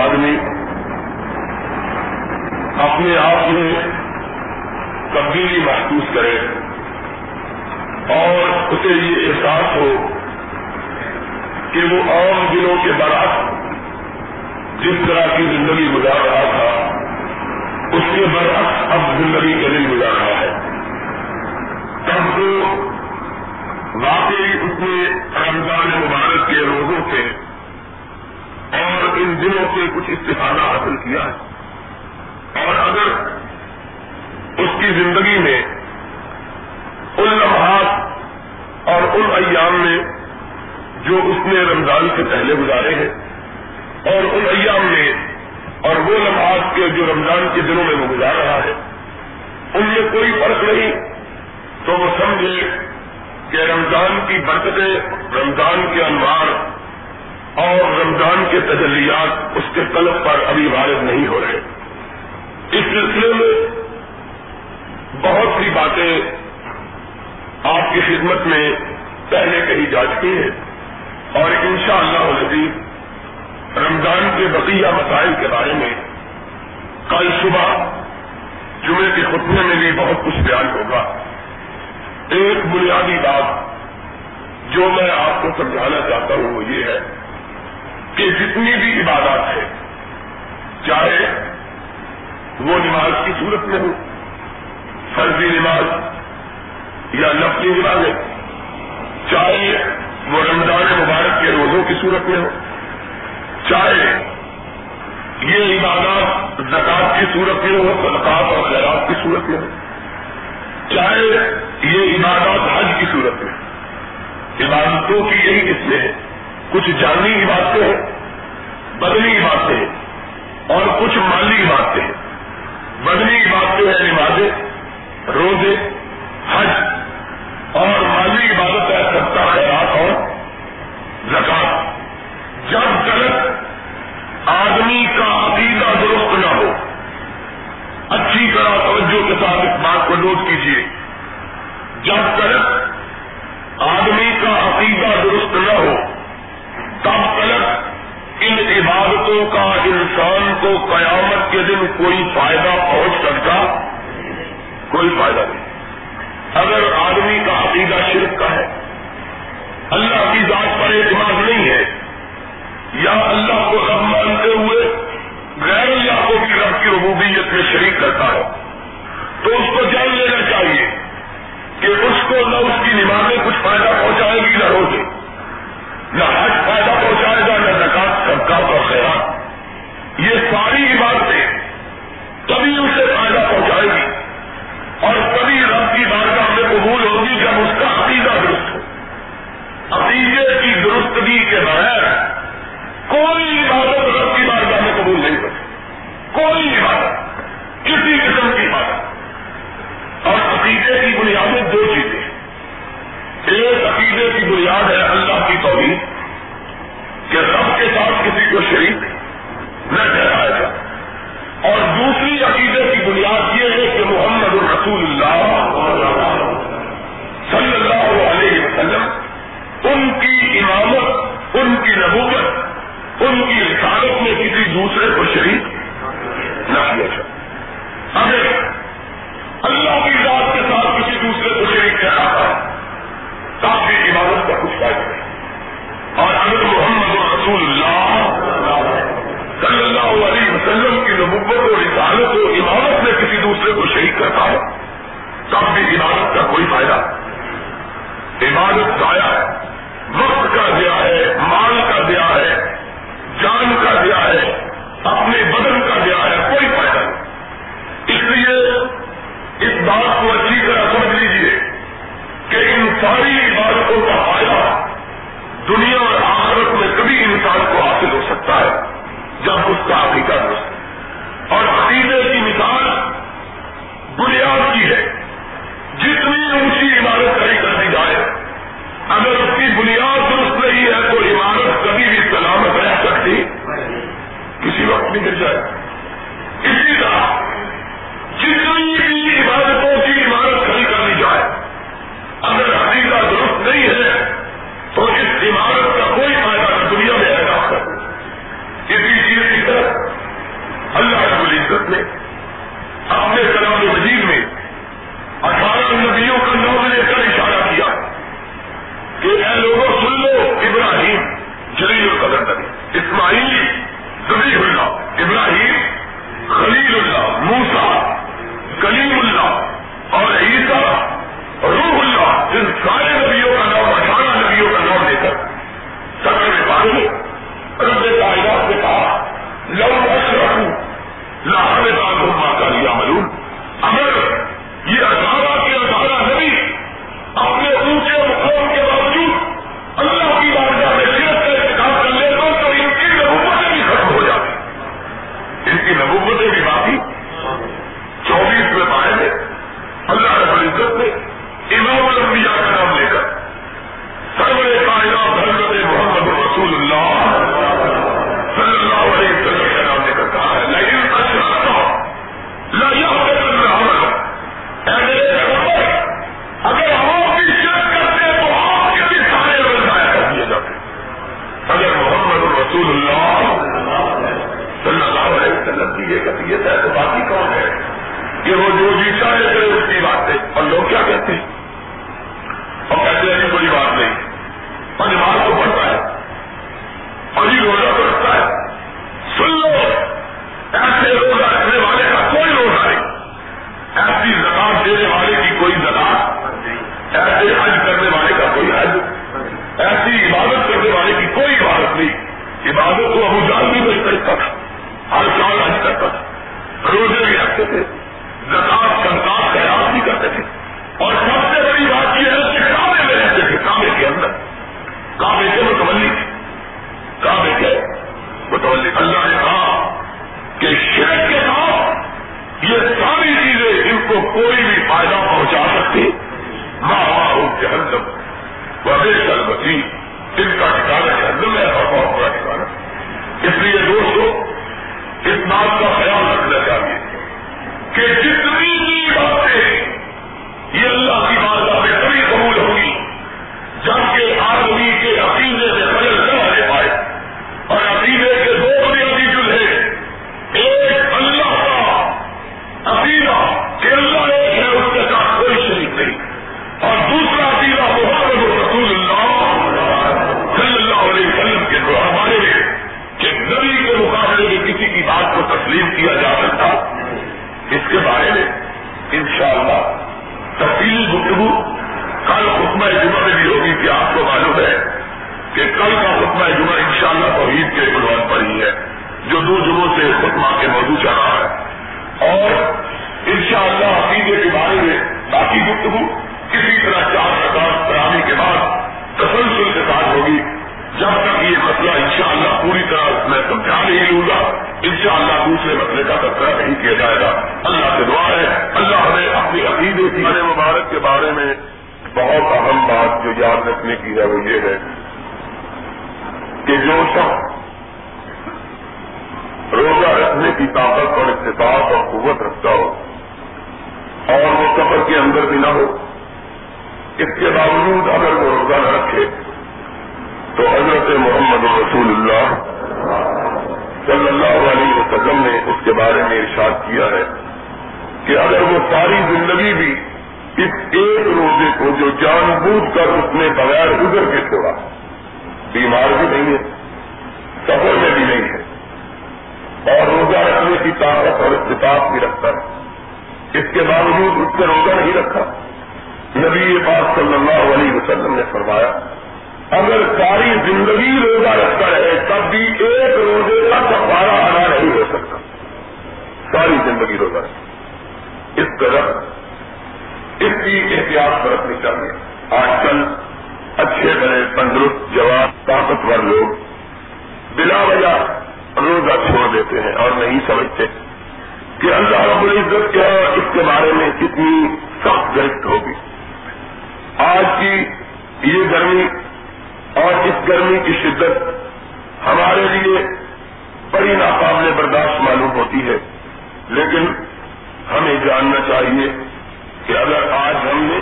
آدمی اپنے آپ میں تبدیلی محسوس کرے اور اسے یہ احساس ہو کہ وہ عام دنوں کے برعکس جس طرح کی زندگی گزار رہا تھا اس کے برعکس اب زندگی نہیں گزار رہا ہے، تب تو واقعی اس نے رمضان مبارک کے روزوں سے اور ان دنوں سے کچھ استفادہ حاصل کیا ہے، اور اگر اس کی زندگی میں ان لمحات اور ان ایام میں جو اس نے رمضان سے پہلے گزارے ہیں اور ان ایام میں اور وہ لمحات کے جو رمضان کے دنوں میں وہ گزار رہا ہے ان میں کوئی فرق نہیں، تو وہ سمجھے کہ رمضان کی برکتیں، رمضان کے انوار اور رمضان کے تجلیات اس کے قلب پر ابھی وارد نہیں ہو رہے۔ اس سلسلے میں بہت سی باتیں آپ کی خدمت میں پہلے کہی جا چکی ہیں اور انشاءاللہ العزیز رمضان کے بقیہ مسائل کے بارے میں کل صبح جمعے کے خطبے میں بھی بہت کچھ بیان ہوگا۔ ایک بنیادی بات جو میں آپ کو سمجھانا چاہتا ہوں وہ یہ ہے کہ جتنی بھی عبادات ہے، چاہے وہ نماز کی صورت میں ہو، فرضی نماز یا نفلی نمازیں، چاہے وہ رمضان مبارک کے روزوں کی صورت میں ہو، چاہے یہ عبادات زکوٰۃ کی صورت میں ہو، صدقات اور خیرات کی صورت میں ہو، چاہے یہ عبادات حج کی صورت میں ہو، عبادتوں کی یہی قسمیں ہیں، کچھ جانی عبادتیں ہیں، بدنی عبادتیں ہیں اور کچھ مالی عبادتیں ہیں۔ بدنی عبادتیں ہیں نمازیں، روزے، حج، اور مالی عبادت ہے صدقہ، خیرات اور زکوٰۃ۔ جب تک آدمی کا عقیدہ درست نہ ہو، اچھی طرح توجہ کے ساتھ اس بات کو نوٹ کیجیے، جب تک آدمی کا عقیدہ درست نہ ہو تب تک ان عبادتوں کا انسان کو قیامت کے دن کوئی فائدہ پہنچ سکتا، کوئی فائدہ نہیں۔ اگر آدمی کا عقیدہ شرک کا ہے، اللہ کی ذات پر اعتماد نہیں ہے، یا اللہ کو رب مانتے ہوئے غیر اللہ کو بھی رب کی ربوبیت میں شریک کرتا ہے، تو اس کو جان لینا چاہیے کہ اس کو نہ اس کی نمازیں کچھ فائدہ پہنچائے گی، نہ روزے، نہ حج فائدہ پہنچائے گا، نہ زکات، صدقات اور خیرات۔ یہ ساری عبادتیں تبھی اسے فائدہ پہنچائے گی اور تبھی رب کی بارگاہ میں قبول ہوگی جب اس کا عقیدہ درست ہو۔ عقیدے کی درستگی کے بغیر کوئی عبادت رب کی بارگاہ میں قبول نہیں ہوتی، کوئی عبادت، کسی قسم کی عبادت۔ اور عقیدے کی بنیادیں دو چیزیں، ایک عقیدے کی بنیاد ہے اللہ کی توحید، کہ رب کے ساتھ کسی کو شریک نہ ٹھہرایا جائے، اور دوسری عقیدے کی بنیاد یہ ہے کہ محمد الرسول اللہ صلی اللہ علیہ وسلم، ان کی امامت، ان کی نبوت، ان کی رسالت میں کسی دوسرے کو شریک نہ کیا جائے۔ اگر اللہ کی ذات کے ساتھ کسی دوسرے کو شریک ٹھہراتا ہے تاکہ عبادت کا کچھ فائدہ نہیں، اور اگر محمد رسول اللہ صلی اللہ علیہ وسلم کی نبوت و رسالت و عبادت میں کسی دوسرے کو شریک کرتا ہے تب بھی عبادت کا کوئی فائدہ، عبادت ضائع ہے، وقت کا ضیاع ہے، مال کا ضیاع ہے، جان کا ضیاع ہے، اپنے بدن کا ضیاع ہے، کوئی فائدہ نہیں۔ اس لیے اس بات کو اچھی طرح سمجھ لیجیے کہ ان ساری عبادتوں کا فائدہ دنیا اور آخرت میں کبھی انسان کو حاصل ہو سکتا ہے جب اس کا عقیدہ درست ہے۔ اور عقیدے کی مثال بنیاد کی ہے، جتنی اونچی عبادت کری کر دی جائے، اگر اس کی بنیاد درست نہیں ہے تو عبادت کبھی بھی سلامت رہ سکتی، کسی وقت بھی گر جائے۔ اسی طرح جتنی بھی عبادتوں کی عبادت کری کر دی جائے، اگر عقیدہ درست نہیں ہے تو اس عبادت کا کوئی فائدہ نہ دنیا میں ہے نہ آخرت میں۔ اسی چیز کی طرف عزت نے اپنے کلام مجید میں 18 نبیوں کا نام لے کر اشارہ کیا کہ اے لوگوں سن لو، ابراہیم جلیل القدر نبی، اسماعیل ذبیح اللہ، ابراہیم خلیل اللہ، موسیٰ کلیم اللہ اور عیسیٰ روح اللہ، ان سارے نبیوں کا نام 18 نبیوں کا نام لے کر سرکار پاک رب کائنات نے کہا لو اشرکوا لحبط ما کانوا یعملون، اگر یہ 18 کے 18 نبی اپنے اونچے مقام کے باوجود اللہ کی بارگاہ میں شرک کا ارتکاب کر لیتے تو ان کی نبوتیں بھی ختم ہو جاتی، ان کی نبوتیں بھی باقی 24ویں پارے میں اللہ رب العزت نے امام الانبیاء کا نام لے کر سرور کائنات حضرت محمد رسول اللہ صلی اللہ علیہ وسلم کا نام لے کر کہا ہے لیکن لا یحبط العمل، اگر آپ بھی شرک کرتے تو آپ کے بھی سارے عمل ضائع کر دیے جاتے، اگر محمد رسول اللہ صلی اللہ علیہ وسلم کی یہ کیفیت ہے تو باقی کون ہے؟ کہ وہ جو جیتا ہے کرے اس کی بات ہے، اور لوگ کیا کہتے ہیں اور کہتے ہیں کوئی بات نہیں، اور نماز تو پڑھتا ہے اور یہ روزہ تو رکھتا ہے، سن لو ایسے روزہ رکھنے والے کا کوئی روزہ نہیں، ایسی زکات دینے والے کی کوئی زکات، ایسے حج کرنے والے کا کوئی حج، ایسی عبادت کرنے والے کی کوئی عبادت نہیں، عبادت کو ابو جہل بھی نہیں کرتا تھا، ہر سال حج کرتا تھا، روزے بھی رکھتے تھے، زکات کنکاس خیال بھی کرتے تھے، اور سب سے بڑی بات یہ ہے کہ کعبے میں رہتے تھے، کعبے کے اندر، کعبے کے متولی تھے، کعبے کے متولی۔ اللہ نے کہا کہ شرک کے ساتھ یہ ساری چیزیں ان کو کوئی بھی فائدہ پہنچا سکتی، ماں جہنم بے سر بسی، ان کا ٹھکانا جہنم ہے اور بہت بڑا ٹھکانا، اس لیے دوستوں اس بات کا خیال رکھنا چاہیے کہ جتنی بھی باتیں یہ اللہ کی بارگاہ میں کبھی قبول ہوگی جبکہ آدمی کے عقیدے میں خلل نہ آنے پائے، اور عقیدے کے 2 بنیادی جزو ہیں، ایک اللہ کا عقیدہ کہ اللہ ایک ہے اس کے ساتھ کوئی شریک نہیں، اور دوسرا عقیدہ محمد رسول اللہ صلی اللہ علیہ وسلم کے ہمارے کہ نبی کے مقابلے میں کسی کی بات کو تسلیم کیا جا سکتا، اس کے بارے میں انشاءاللہ تفصیلی گفتگو کل خطبہ جمعہ میں بھی ہوگی کہ آپ کو معلوم ہے کہ کل کا خطبہ جمعہ انشاءاللہ توحید کے عنوان پر ہی ہے جو 2 جمعوں سے خطبہ کے موضوع چل رہا ہے، اور انشاءاللہ عقیدے کے بارے میں باقی گفتگو کسی طرح 4 رکعات تراویح کے بعد تسلسل کے ساتھ ہوگی، جب تک یہ مسئلہ انشاءاللہ پوری طرح میں سمجھا نہیں لوں گا، انشاءاللہ دوسرے مسئلے کا تذکرہ نہیں کیا جائے گا۔ اللہ سے دعا ہے اللہ ہمیں اپنی عقیدے کی مبارک کے بارے میں بہت اہم بات جو یاد رکھنے کی ہے وہ یہ ہے کہ جو شخص روزہ رکھنے کی طاقت اور استطاعت اور قوت رکھتا ہو اور وہ قبر کے اندر بھی نہ ہو، اس کے باوجود اگر وہ روزہ نہ رکھے تو حضرت محمد رسول اللہ صلی اللہ علیہ وسلم نے اس کے بارے میں ارشاد کیا ہے کہ اگر وہ ساری زندگی بھی اس ایک روزے کو جو جان بوجھ کر اس نے بغیر گزر کے چھوڑا، بیمار بھی نہیں ہے، سفر میں بھی نہیں ہے اور روزہ رکھنے کی طاقت اور استطاعت بھی رکھتا ہے، اس کے باوجود اس نے روزہ نہیں رکھا، نبی پاک صلی اللہ علیہ وسلم نے فرمایا اگر ساری زندگی روزہ رکھتا ہے تب بھی ایک روزے کا کفارہ ادا نہیں ہو سکتا، ساری زندگی روزہ رکھتا، اس طرح اس کی احتیاط برتنی چاہیے۔ آج کل اچھے بڑے تندرست جوان طاقتور لوگ بلا وجہ روزہ چھوڑ دیتے ہیں اور نہیں سمجھتے کہ اللہ رب العزت کیا اس کے بارے میں کتنی سخت گرفت ہوگی۔ آج کی یہ گرمی اور اس گرمی کی شدت ہمارے لیے بڑی ناقابل برداشت معلوم ہوتی ہے، لیکن ہمیں جاننا چاہیے کہ اگر آج ہم نے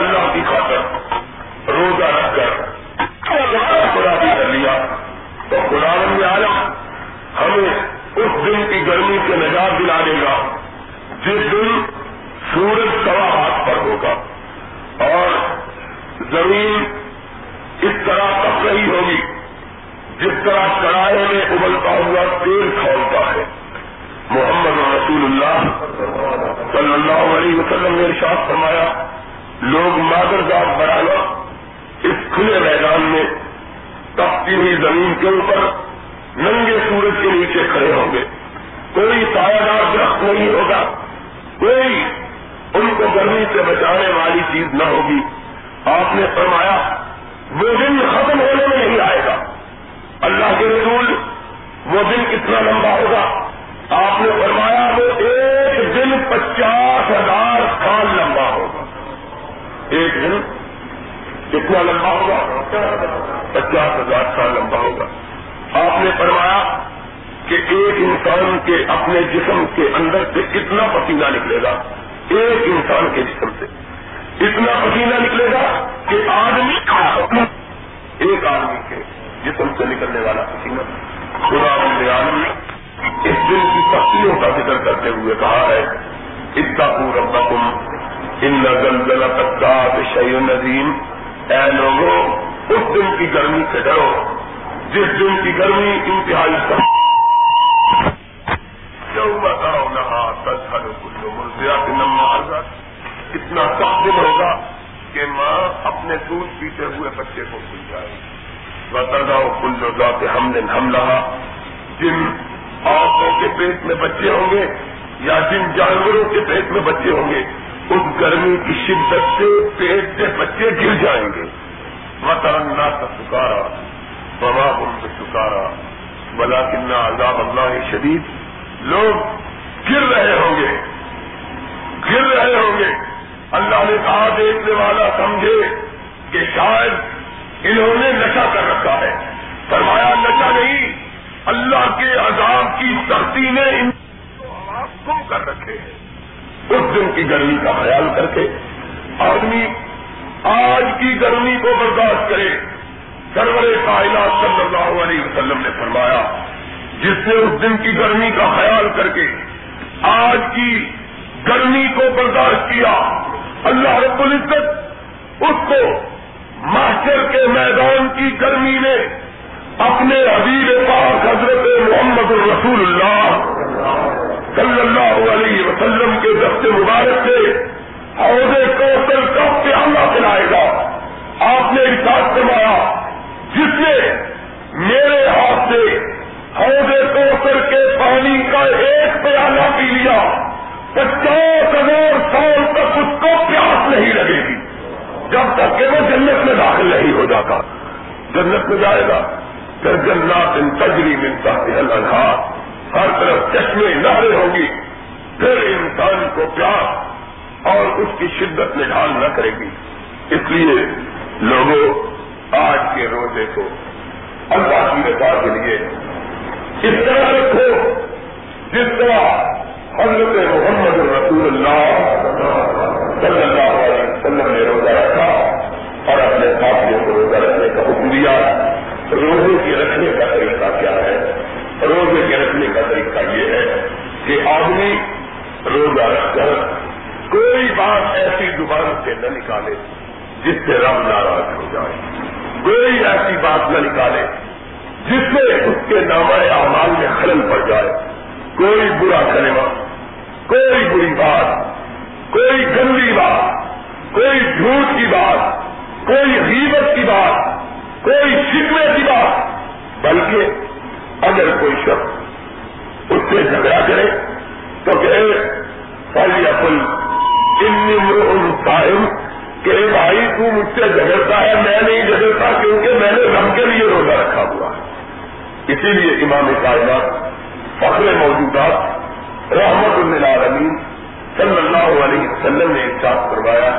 اللہ کی خاطر روزہ رکھ کر خدا بھی کر لیا تو خدا نے عالم ہمیں اس دن کی گرمی سے نجات دلا دے گا جس دن سورج سوا ہاتھ پر ہوگا اور زمین اس طرح تپ رہی ہوگی جس طرح کڑاہے میں ابلتا ہوا تیل کھولتا ہے۔ محمد رسول اللہ صلی اللہ علیہ وسلم نے ارشاد فرمایا، لوگ مادرگاہ بنانا اس کھلے میدان میں تپتی ہوئی زمین کے اوپر ننگے سورج کے نیچے کھڑے ہوں گے، کوئی سایہ دار درخت نہیں ہوگا، کوئی ان کو گرمی سے بچانے والی چیز نہ ہوگی۔ آپ نے فرمایا وہ دن ختم ہونے میں نہیں آئے گا۔ اللہ کے رسول وہ دن کتنا لمبا ہوگا؟ آپ نے فرمایا وہ ایک دن 50,000 سال لمبا ہوگا۔ ایک دن کتنا لمبا ہوگا؟ 50,000 سال لمبا ہوگا۔ آپ نے فرمایا کہ ایک انسان کے اپنے جسم کے اندر سے کتنا پسینہ نکلے گا، ایک انسان کے جسم سے اتنا پسینہ نکلے گا کہ آدمی کا ایک آدمی کے جسم سے نکلنے والا پسینہ۔ خدا عالم نے اس دن کی تفصیلوں کا ذکر کرتے ہوئے کہا ہے، اتقوا ربکم ان زلزلۃ الساعۃ شیء عظیم، اے لوگوں اس دن کی گرمی سے ڈرو جس دن کی گرمی انتہائی اتنا سخت دن ہوگا کہ ماں اپنے دودھ پیتے ہوئے بچے کو بھول جائے گی۔ وتضع کل ذات حمل حملها، جن آنکھوں کے پیٹ میں بچے ہوں گے یا جن جانوروں کے پیٹ میں بچے ہوں گے اس گرمی کی شدت سے پیٹ سے بچے گر جائیں گے۔ وترى الناس سکارا وما هم بسکارا ولكن عذاب الله شدید، لوگ گر رہے ہوں گے۔ اللہ نے کہا دیکھنے والا سمجھے کہ شاید انہوں نے نشہ کر رکھا ہے، فرمایا نشہ نہیں، اللہ کے عذاب کی سختی نے ان کو کر رکھے ہیں۔ اس دن کی گرمی کا خیال کر کے آدمی آج کی گرمی کو برداشت کرے۔ سرور کائنات صلی اللہ علیہ وسلم نے فرمایا جس نے اس دن کی گرمی کا خیال کر کے آج کی گرمی کو برداشت کیا، اللہ رب العزت اس کو محشر کے میدان کی گرمی میں اپنے حبیب پاک حضرت محمد الرسول اللہ صلی اللہ علیہ وسلم کے دست مبارک سے حوض کوثر کا پیالہ پلائے گا۔ آپ نے ارشاد فرمایا جس نے میرے ہاتھ سے حوض کوثر کے پانی کا ایک پیالہ پی لیا 50,000 سال تک اس کو پیاس نہیں لگے گی، جب تک کہ وہ جنت میں داخل نہیں ہو جاتا۔ جنت میں جائے گا، جنات تجری من تحتها الانہار، ہر طرف چشمے نہریں ہوں گی، پھر انسان کو پیاس اور اس کی شدت میں ڈھال نہ کرے گی۔ اس لیے لوگوں آج کے روزے کو اللہ کی رضا کے لیے اس طرح رکھو جس طرح حضرت محمد رسول اللہ صلی اللہ علیہ وسلم نے روزہ رکھا اور اپنے ساتھیوں کو روزہ رکھنے کا حکم دیا۔ روزے کے رکھنے کا طریقہ کیا ہے؟ روزے کے رکھنے کا طریقہ یہ ہے کہ آدمی روزہ رکھ کر کوئی بات ایسی زبان سے نہ نکالے جس سے رب ناراض ہو جائے، کوئی ایسی بات نہ نکالے جس سے اس کے نامہ اعمال میں خلل پڑ جائے، کوئی برا کلمہ، کوئی بری بات، کوئی گندی بات، کوئی جھوٹ کی بات، کوئی غیبت کی بات، کوئی شکوے کی بات، بلکہ اگر کوئی شخص اس سے جھگڑا کرے تو کہے فلیقل انی امرؤ صائم، کہ بھائی تو مجھ سے جھگڑتا ہے، میں نہیں جھگڑتا کیونکہ میں نے رب کے لیے روزہ رکھا ہوا ہے۔ اسی لیے امام کائنات فخر موجودات رحمت للعالمین صلی اللہ علیہ وسلم نے ارشاد فرمایا،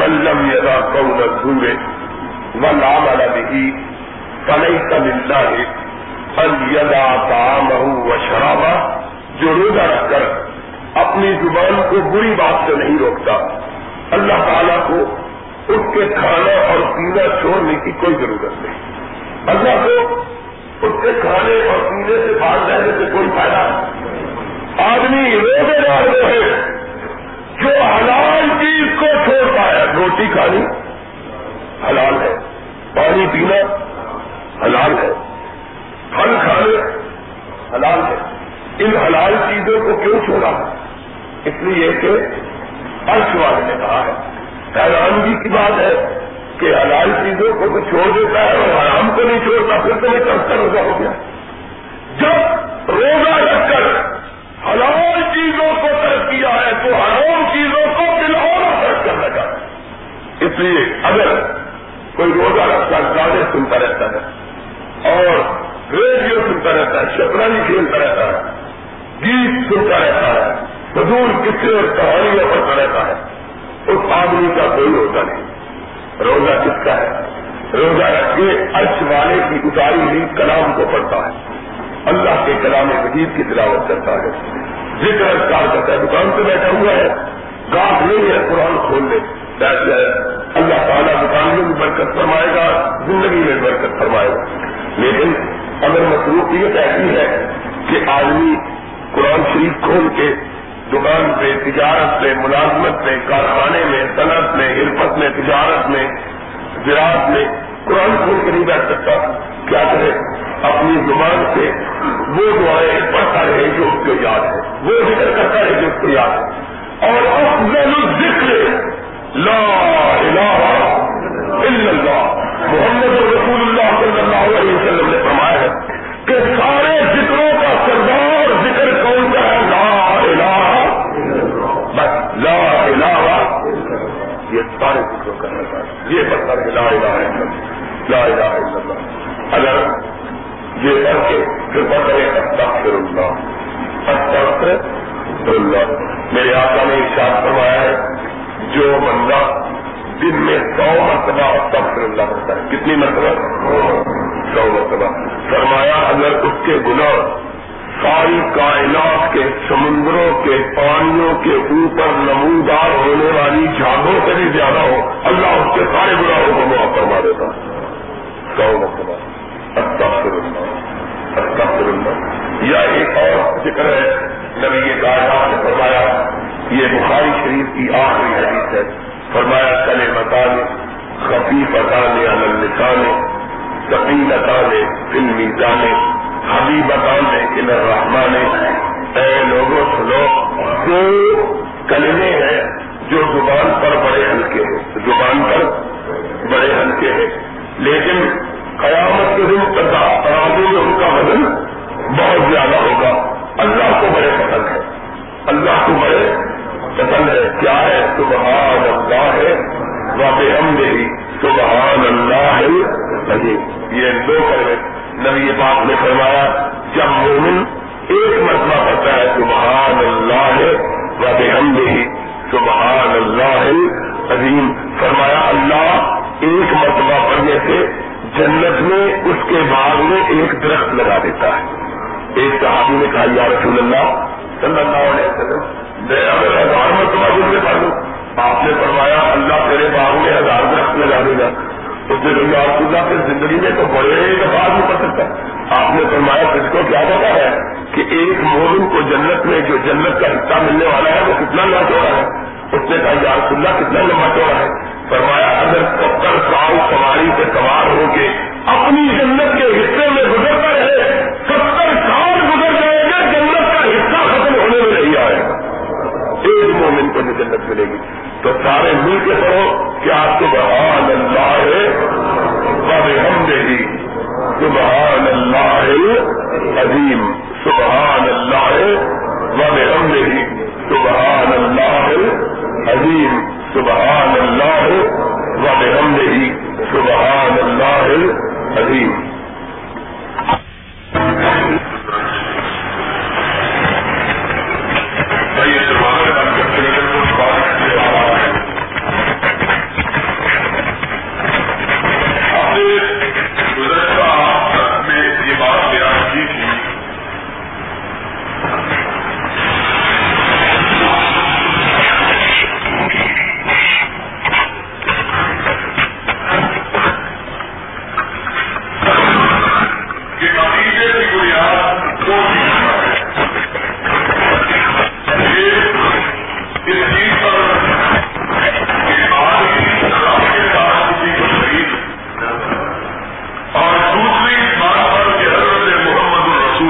من لم یدع قول الزور وَالْعَمَلَ بِهِ فَلَيْسَ لِلَّهِ أَنْ يَدْعَ طَعَامَهُ وَشَرَابَهُ، جو روزہ رکھ کر اپنی زبان کو بری بات سے نہیں روکتا، اللہ تعالیٰ کو اس کے کھانا اور پینا چھوڑنے کی کوئی ضرورت نہیں، اللہ کو اس کے کھانے اور پینے سے باہر رہنے سے کوئی فائدہ نہیں، روزے دار وہ ہے جو حلال چیز کو چھوڑتا ہے. روٹی کھانی حلال ہے، پانی پینا حلال ہے، پھل کھانے حلال ہے. ان حلال چیزوں کو کیوں چھوڑا؟ اس لیے کہ عرش والے نے کہا ہے. حیرانگی کی بات ہے کہ حلال چیزوں کو تو چھوڑ دیتا ہے اور حرام کو نہیں چھوڑتا، پھر تو ایک اکثر روزہ ہو گیا. جب روزہ رکھ کر حلال چیزوں کو ترک کیا ہے تو حرام چیزوں کو بالآخر ترک کرنا چاہیے. اس لیے اگر کوئی روزہ رکھتا ہے، گانے سنتا رہتا ہے اور ریڈیو سنتا رہتا ہے، شطرنج کھیلتا رہتا ہے، گیت سنتا رہتا ہے، فضول قصے اور کہانیاں پڑھتا رہتا ہے، اس آدمی کا کوئی روزہ نہیں. روزہ کس کا ہے؟ روزہ رکھ کے عرش والے کی اتاری ہوئی کلام کو پڑھتا ہے، اللہ کے کلام مجید کی تلاوت کرتا ہے، ذکر اذکار کرتا ہے. دکان پہ بیٹھا ہوا ہے، گاہک نہیں ہے، قرآن کھول لے بیٹھ جائے، اللہ تعالیٰ دکان میں بھی برکت فرمائے گا، زندگی میں برکت فرمائے گا. لیکن اگر مصروفیت ایسی ہے کہ آدمی قرآن شریف کھول کے دکان پہ، تجارت پہ، ملازمت میں، کارخانے میں، صنعت میں، حرفت میں، تجارت میں، زراعت میں قرآن کھول کے نہیں بیٹھ سکتا، کیا کرے؟ اپنی زبان سے وہ دعائیں پڑھتا رہے جو اس کو یاد ہے، وہ ذکر کرتا رہے جو اس کو یاد ہے. اور افضل الذکر لا الہ الا اللہ، محمد رسول اللہ صلی اللہ علیہ وسلم نے فرمایا ہے کہ سارے ذکروں کا سردار ذکر کون سا ہے؟ لا الہ. بس لا الہ یہ سارے ذکر کرنا چاہیے، یہ پڑھتا رہے لا الہ الا اللہ، لا الہ الا اللہ. اگر یہ پڑھ کے پھر بتائے استغفر اللہ. میرے آقا نے ارشاد فرمایا ہے جو بندہ دن میں 100 مرتبہ استغفر اللہ کرتا ہے، کتنی مرتبہ؟ 100 مرتبہ. فرمایا اگر اس کے گناہ ساری کائنات کے سمندروں کے پانیوں کے اوپر نمودار ہونے والی جھاگوں سے بھی زیادہ ہو، اللہ اس کے سارے گناہوں کو معاف فرما دیتا ہے. استغفر اللہ. یا ایک اور ذکر ہے، نبی کائنات نے فرمایا، یہ بخاری شریف کی آخری حدیث ہے، فرمایا کلمتان خفیفتان علی اللسان ثقیلتان فی المیزان حبیبتان الی الرحمن. اے لوگوں سنو، دو کلمے ہیں جو زبان پر بڑے ہلکے ہیں، لیکن قیامت کے دن تراضی میں ان کا وزن بہت زیادہ ہوگا. اللہ کو بڑے پسند ہے، کیا ہے؟ سبحان اللہ ہے وبحمدہ سبحان اللہ العظیم. یہ دو کلمے نبی پاک نے فرمایا جب مومن ایک مرتبہ پڑھتا ہے سبحان اللہ ہے وبحمدہ سبحان اللہ العظیم، فرمایا اللہ ایک مرتبہ پڑھنے سے جنت میں اس کے باغ میں ایک درخت لگا دیتا ہے. ایک صحابی نے کہا یا رسول اللہ صلی اللہ علیہ وسلم، میں اگر 1000 مرتبہ گزرے پڑھ لوں؟ آپ نے فرمایا اللہ تیرے باغ میں 1000 درخت لگا دے گا. اس نے کہا رسول اللہ پھر زندگی میں تو بڑے باغ میں پڑھ سکتا ہے. آپ نے فرمایا تجھ کو کیا پتا ہے کہ ایک مومن کو جنت میں جو جنت کا حصہ ملنے والا ہے وہ کتنا لمبا چوڑا ہے؟ اس نے کہا یا رسول اللہ کتنا لمبا چوڑا ہے؟ فرمایا اگر 70 سال سواری سے سوار ہو کے اپنی جنت کے حصے میں گزرتا رہے، 70 سال گزر جائے گا، جنت کا حصہ ختم ہونے میں نہیں آئے گا. ایک مومن کو جو جنت ملے گی. تو سارے مل کے پڑھو کہ آپ سبحان اللہ وبحمدہ سبحان اللہ العظیم، سبحان اللہ وبحمدہ سبحان اللہ العظیم، سبحان اللہ وبحمدہ سبحان اللہ العظیم. گزشتہ ہفتے میں یہ بات بیان کی تھی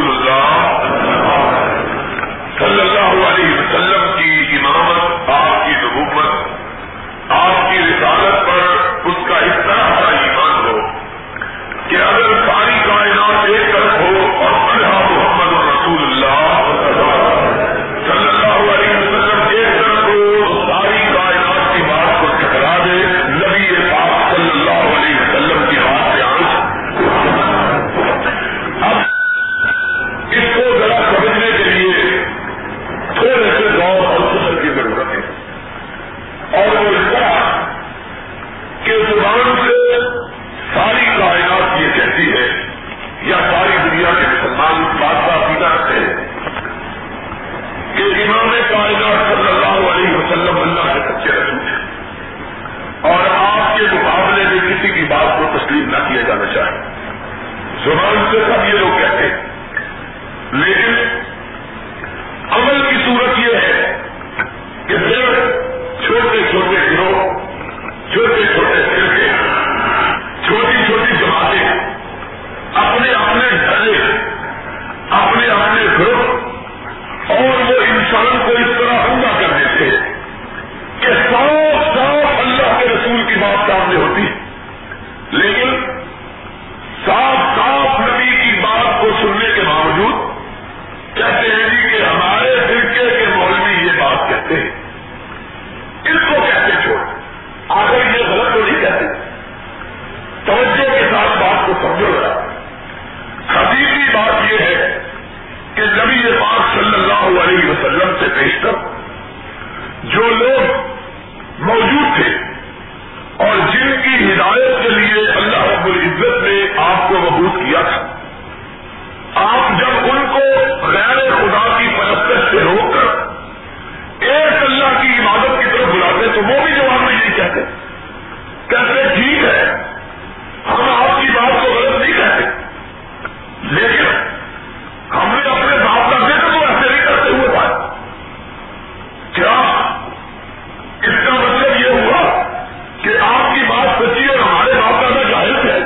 رسول اللہ صلی اللہ علیہ وسلم کی امامت، آپ کی نبوت، آپ کی رسالت پر اس کا اس طرح کا ایمان ہو کہ اگر ساری کائنات ایک طرف ہو اور اللہ محمد رسول اللہ صلی اللہ علیہ وسلم ایک طرف ہو، ساری کائنات کی بات کو ٹھکرا دے، نبی پاک صلی اللہ علیہ وسلم کی بات سے آنکھ۔ اب اس کو ذرا سمجھنے کے لیے تھوڑے سے غور اور فکر کی ضرورت ہے، اور وہ اس طرح کہ زبان سے ساری کائنات یہ کہتی ہے یا ساری دنیا کے مسلمان بادشاہ پیدا کرتے ہیں کہ امام کائنات صلی اللہ علیہ وسلم اللہ کے سچے رسول ہیں، اور آپ کے مقابلے میں کسی کی بات کو تسلیم نہ کیا جانا چاہیے۔ زبان سے سب یہ لوگ کہتے ہیں، لیکن عمل کی صورت یہ ہے کہ صرف چھوٹے چھوٹے گروہ، چھوٹے چھوٹے فرقے، چھوٹی چھوٹی جماعتیں، اپنے اپنے ڈھلے، اپنے اپنے گروپ، اور وہ انسان کو اس طرح ہنگا کر دیتے کہ صاف صاف اللہ کے رسول کی بات سامنے ہوتی ہے، لیکن صاف صاف نبی کی بات کو سننے کے باوجود کہتے ہیں جی کہ ہمارے فرقے کے مولوی یہ بات کہتے ہیں، اس کو کہتے چھوڑ، آخر یہ غلط تو نہیں کہتے۔ توجہ کے ساتھ بات کو سمجھو گا، حقیقی بات یہ ہے کہ نبی پاک صلی اللہ علیہ وسلم سے پیشتر جو لوگ موجود تھے اور جن کی ہدایت کے لیے اللہ رب العزت نے آپ کو مبعوث کیا تھا، آپ جب ان کو غیر خدا کی پرستش سے روک کر ایک اللہ کی عبادت کی طرف بلاتے تو وہ بھی جواب میں یہی کہتے ٹھیک ہے، ہم آپ کی بات کو غلط نہیں کہتے، لیکن ہم نے اپنے باپ کا ذکر وہ ایسے نہیں کرتے ہوئے پائے۔ کیا اس کا مطلب یہ ہوا کہ آپ کی بات سچی اور ہمارے باپ کا ذکر جاہل ہے؟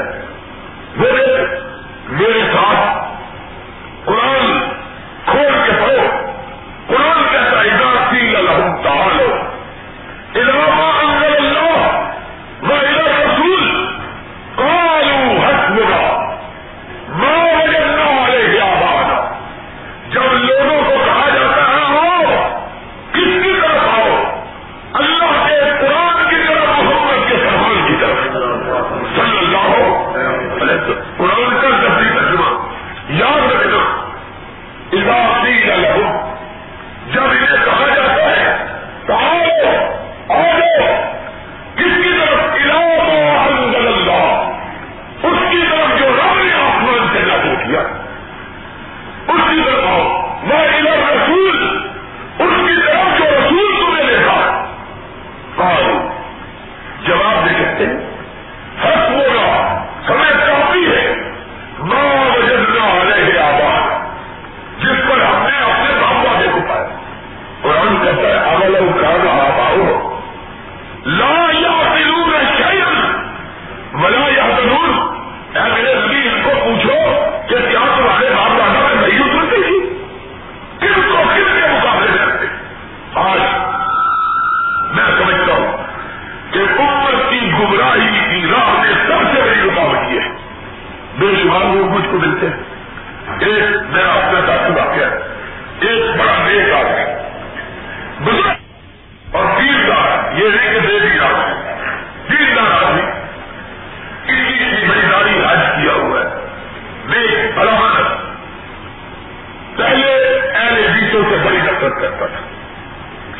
میرے ساتھ قرآن کھول کے پڑھو، قرآن کہتا ہے اذا قیل لهم تعالوا الی ما انزل اللہ والی الرسول قالوا حسبنا ما وجدنا علیہ آباءنا۔ جب لوگوں کو کہا جاتا ہے آؤ کس کی طرف، آؤ اللہ کے قرآن کی طرف، محمد کے فرمان کی طرف صلی اللہ علیہ وسلم۔ قرآن کا لفظی ترجمہ یاد رکھنا، اضافی لہو، جب انہیں کہا جاتا ہے آؤ آؤ کس کی طرف، الا انزل اللہ، اس کی طرف جو رب نے آسمان سے لاگو کیا اس کی طرف آؤ، وہ الا رسول، اس کی طرف جو رسول تمہیں لے کر آؤ۔ جواب دے سکتے ہیں حق ہوگا، ہمیں کافی ہے ما وجدنا علیہ آباءنا، جس پر ہم نے اپنے باپا دیکھو پایا۔ قرآن کہتا ہے اولو کان آباؤہم لا یعقلون شیئا ولا یہتدون۔ اے میرے نبی ان کو پوچھو کہ کیا تمہارے باپ دادا میں نہیں سنتے تھی، کس کو کس کے مقابلے میں رکھتے؟ آج میں سمجھتا ہوں کہ امت کی گمراہی کی راہ نے سب سے بڑی رکاوٹ کی ہے۔ بے شمار لوگ مجھ کو ملتے ہیں، ایک میرا اپنا ساتھی واقعہ ہے، ایک بڑا نیک آدمی بزرگ اور دیندار، یہ نہیں کہ بے دیندار ہے، دیندار آدمی، کسی کی مہینداری حج کیا ہوا ہے، نیک بھلا آدمی، پہلے اہل حدیثوں سے بڑی نفرت کرتا تھا،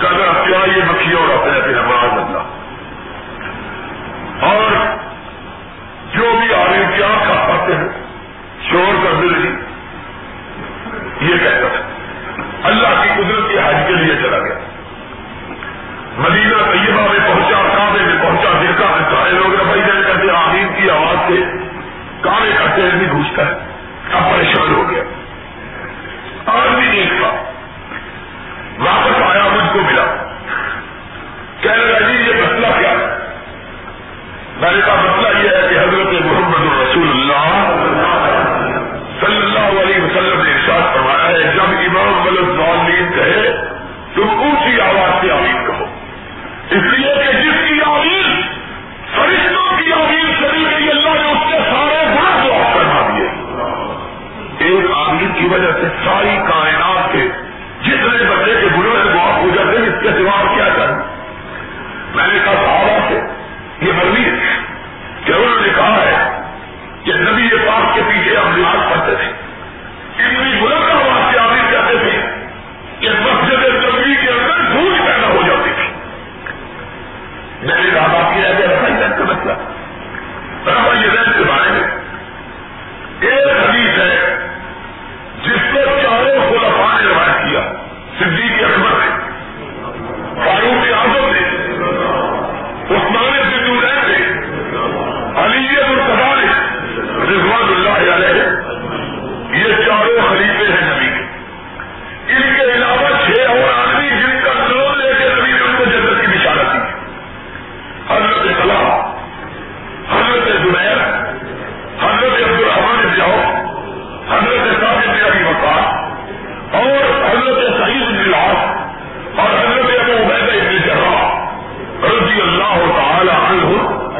کہنا کیا یہ مکھیوں اور اپنے پھر معاذ اللہ، اور جو بھی عالم کیا کھا پاتے ہیں شور کرنے لگی، یہ کہتا تھا۔ اللہ کی قدرت کے حج کے لیے چلا گیا، مدینہ طیبہ میں پہنچا، کعبے میں پہنچا، دیکھا ہے سارے لوگ ربائی جان کرتے آمین کی آواز سے، کعبے کا تیل بھی گھستا ہے، اب پریشان ہو گیا، آدمی نہیں تھا، واپس آیا مجھ کو ملا، کہہ رہا جی یہ مسئلہ کیا ہے؟ میں نے کہا مسئلہ یہ ہے کہ حضرت محمد رسول اللہ صلی اللہ علیہ وسلم نے ارشاد ساری کائنات کے جتنے بندے کے گناہ ہیں وہ آپ ہو جاتے ہیں، اس کے سوا کیا کرنا؟ میں نے کہا صحابہ سے یہ مروی کہ انہوں نے کہا ہے کہ نبی پاک کے پیچھے ہم نماز پڑھتے تھے، اتنی گناہ کا واقعہ عامر کہتے تھے کہ مسجد نبوی کے اندر دھول پیدا ہو جاتی تھی۔ میں نے کہا آپ کی رہتے کا مسئلہ رہبر کے بارے میں ایک حدیث ہے جس کو چاروں خلفاء نے روایت کیا، صدیق اکبر نے، فاروق اعظم نے، عثمان بن عفان نے، علی مرتضیٰ نے، رضوان اللہ علیہ، یہ چاروں خلیفے ہیں نبی کے۔ اس کے علاوہ 6 اور آدمی جن کا نام لے کے نبی نے ان کو جنت کی بشارت دی، حضرت طلحہ، حضرت زبیر، حضرت عبد الرحمن بن عوف، حضرت سعد بن ابی وقاص اور حضرت سعید بن العاص اور حضرت ابو عبیدہ بن جراح رضی اللہ تعالی عنہ،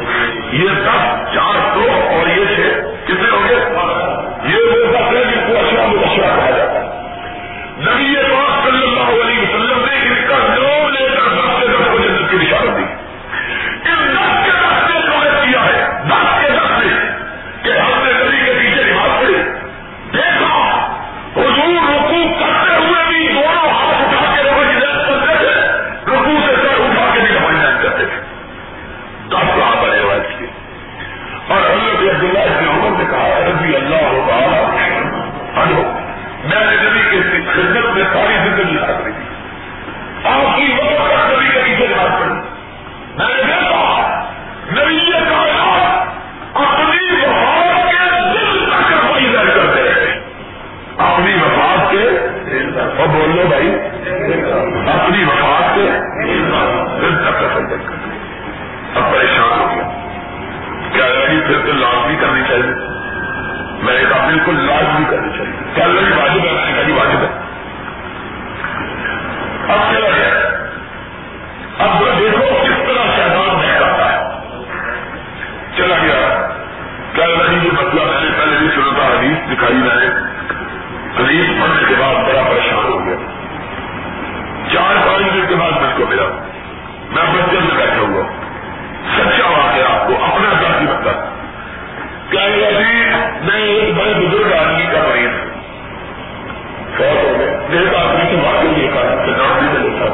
یہ 10، 400 اور یہ 6 کتنے ہو گئے؟ یہ وہ سب ہے جن کو اشرا مبشرہ کہا جاتا ہے۔ نبی پاک صلی اللہ علیہ وسلم نے ان کا نام لے کر 10 سے 10 کو جنت کی بشارت دی۔ ان 10 کے 10 نے روایت کیا ہے، 10 کے 10 نے کہ ہم نے نبی کے پیچھے نماز پڑھی، دیکھو حضور رکوع کرتے ہوئے بھی دونوں ہاتھ اٹھا کے رکوع کی نیت کرتے تھے، رکوع سے سر اٹھا کے بھی ہماری نیت کرتے تھے۔ 10 صاحب نے روایت کی، اور حضرت عبداللہ بن عمر نے کہا رضی اللہ تعالیٰ عنہ، میں نے نبی کی خدمت میں ساری زندگی گزار دی، آپ کی وقت تک نبی کے پیچھے نماز پڑھی، میں نے دیکھا نبی کائنات اپنی وفات کے دل تک کوئی ظاہر کرتے رہے، اپنی وفات کے اور بول لو بھائی، اپنی وفات کے دل تک کرتے رہے۔ اب پریشان ہو گیا، کیا لڑی پھر تو لازمی کرنی چاہیے؟ میں نے کہا بالکل لازمی کرنی چاہیے، کیا لڑی واجب ہے؟ میں نے کہا واجب ہے۔ اب چلا گیا، اب دیکھو کس طرح شیطان بہکاتا ہے۔ چلا گیا، کیا لڑی یہ مسئلہ میں نے پہلے بھی سنا تھا، حدیث دکھائی میں نے، حدیث پڑھنے کے بعد بڑا پریشان ہو گیا۔ 4-5 دن کے بعد مجھ کو ملا، میں مسجد میں بیٹھا ہوا، سچا واقعہ آپ کو اپنا ذاتی بتا، کیا میں ایک بڑے بزرگ آدمی کا مریض ہوں، فوت ہو گئے، ایک آدمی کی ماں کے لیے کہا کہ نام بھی ملے تھا،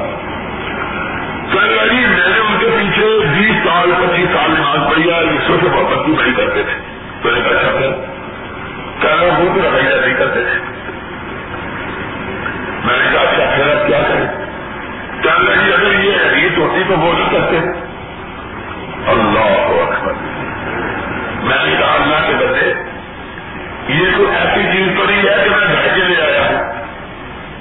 کیا میں نے ان کے پیچھے 20 سال 25 سال نماز پڑھی ہے، عیسو سے محبت بھی نہیں کرتے تھے، تو نے کہا اچھا پھر وہ بھی رویہ نہیں کرتے تھے، میں نے کہا اچھا پھر آپ کیا کریں؟ کیا اگر یہ حدیث ہوتی تو وہ نہیں کرتے؟ اللہ اکبر، میں نے کہا اللہ کے بندے یہ کوئی ایسی چیز تو نہیں ہے کہ میں گھر کے لے آیا ہوں،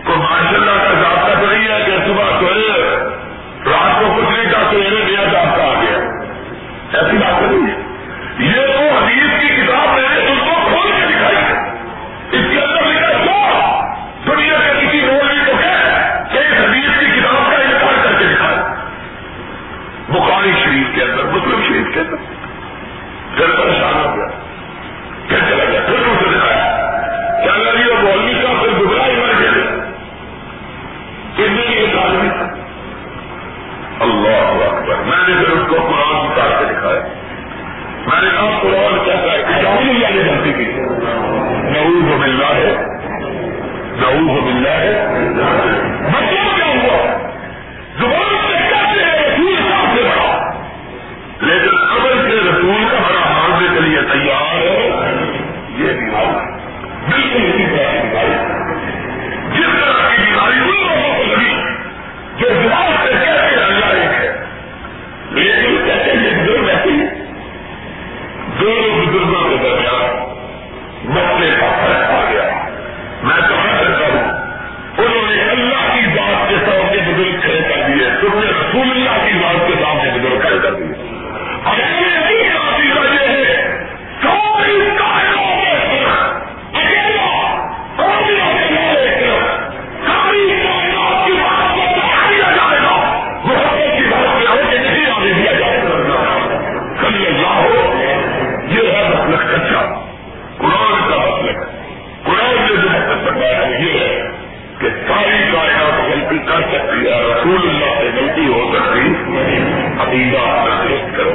کوئی ماشاء اللہ کا ضابطہ تو نہیں ہے کہ صبح سوئے رات کو کچھ نہیں کہا سویرے نیا ضابطہ آ گیا، ایسی بات نہیں ہے، یہ تو حدیث کی کتاب میں نے اس کو کھول کے دکھائی ہے، اس کے اندر لکھا سو دنیا کے کسی مولوی کو کہ اس حدیث کی کتاب کا انکار کر کے دکھائے، بخاری شریف کے اندر، مسلم شریف کے اندر۔ پھر پریشان ہو گیا، پھر چلا گیا، پھر اسے دکھایا، کیا لگی اور مولوی صاحب پھر دوبارہ ہی مر گئے، کتنے لیے تعلیم تھا۔ اللہ اکبر، میں نے پھر اس کو قرآن اتار کے دکھایا، میں نے کہا قرآن کہتا ہے جاؤں جانے جاتی تھی، نعوذ باللہ ہے، نعوذ باللہ ہے، مطلب کیا ہوا؟ زبان سے کہتے ہیں لیکن عمل سے رسول کا بڑا ماننے کے لیے تیار ہے، یہ بیماری بالکل اسی طرح کی بیماری، جس طرح کی بیماری ان لوگوں کو لگی جو زبان سے کہتے ہیں اللہ ایک ہے، لیکن کہتے ہیں یہ بزرگ ایسی دونوں بزرگوں کے درمیان مسئلے کا فرق آ گیا۔ میں کہنا چاہتا ہوں انہوں نے اللہ کی بات کر سکتی ہے، رسول اللہ سے غلطی ہو سکتی عقیدہ درست کرو،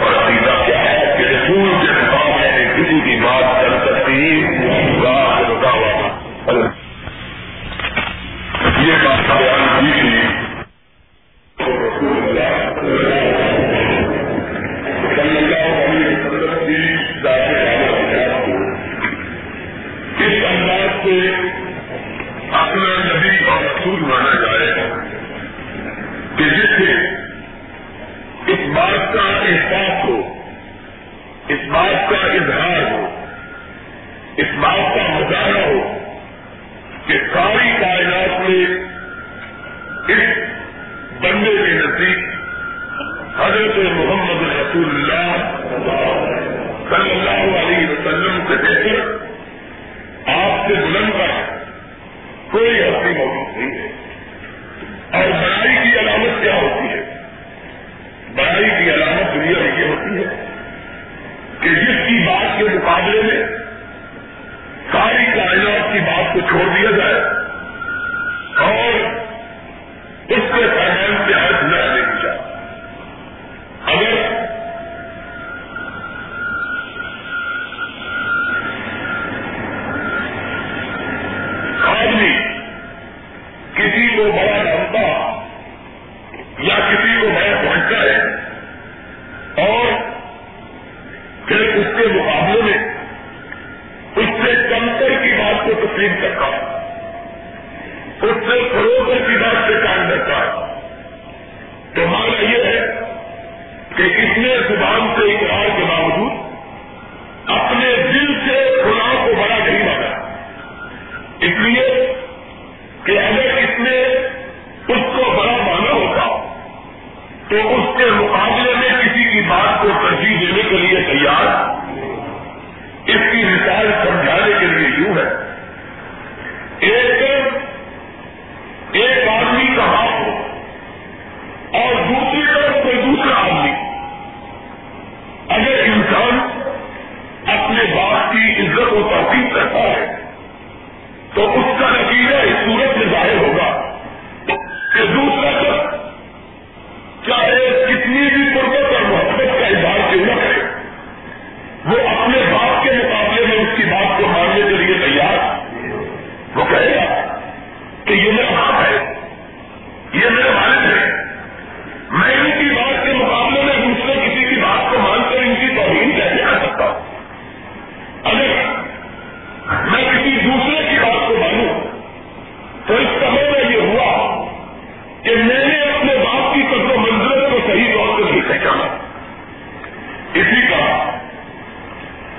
اور عقیدہ کیا ہے کہ رسول کے مقابلے میں کسی بھی بات کر سکتی ہے۔ یہ بات بیان کی اس انداز سے اپنا نبی کا رسول مانا جائے کہ جس سے اس بات کا احساس ہو، اس بات کا اظہار ہو، اس بات کا مظاہرہ ہو کہ ساری کائنات میں اس بندے کے نزدیک حضرت محمد رسول اللہ صلی اللہ علیہ وسلم سے بہتر، آپ سے بلند کا کوئی ہستی موجود نہیں ہے۔ اور بڑائی کی علامت کیا ہوتی ہے؟ بڑائی کی علامت دنیا میں یہ ہوتی ہے کہ جس کی بات کے مقابلے میں ساری کائنات کی بات کو چھوڑ دیا جائے اور اس کے سامان سے حد نہ لگی جائے۔ اگر آدمی کسی کو بڑا جانتا یا کسی کو بڑا پہنچتا ہے اور پھر اس کے مقابلے میں اس سے کمتر کی بات کو تسلیم کرتا ہے، اس سے فروغ کی بات سے کام کرتا ہے، تو مانا یہ ہے کہ اس نے زبان سے اقرار کے باوجود اپنے دل سے خدا کو بڑا نہیں مانا، اس لیے کہ اگر اس نے اس کو بڑا مانا ہوتا تو اس کے مقابلے میں کسی کی بات کو ترجیح دینے کے لیے تیار۔ اس کی مثال سمجھانے کے لیے یوں ہے، ایک آدمی کا ہاتھ ہو اور دوسری طرف کوئی دوسرا آدمی۔ اگر انسان اپنے باپ کی عزت و تحقیق کرتا ہے تو اس کا نتیجہ اس صورت میں ظاہر ہوگا کہ دوسرا شخص چاہے کتنی بھی قربت اور محبت کا اظہار کیوں نہ کرے، وہ اپنے باپ کے مقابلے میں اس کی بات کو ماننے کے لیے تیار، وہ کہے گا کہ یہ میرا باپ ہے، یہ میرے والد ہے، میں ان کی بات کے مقابلے میں دوسرے کسی کی بات کو مان کر ان کی توہین کیسے کر سکتا ہوں۔ اگر میں کسی دوسرے کی بات کو مانوں تو اس کا مطلب یہ ہوا کہ میں نے اپنے باپ کی قدر و منزلت کو صحیح طور پر نہیں پہچانا۔ اسی کا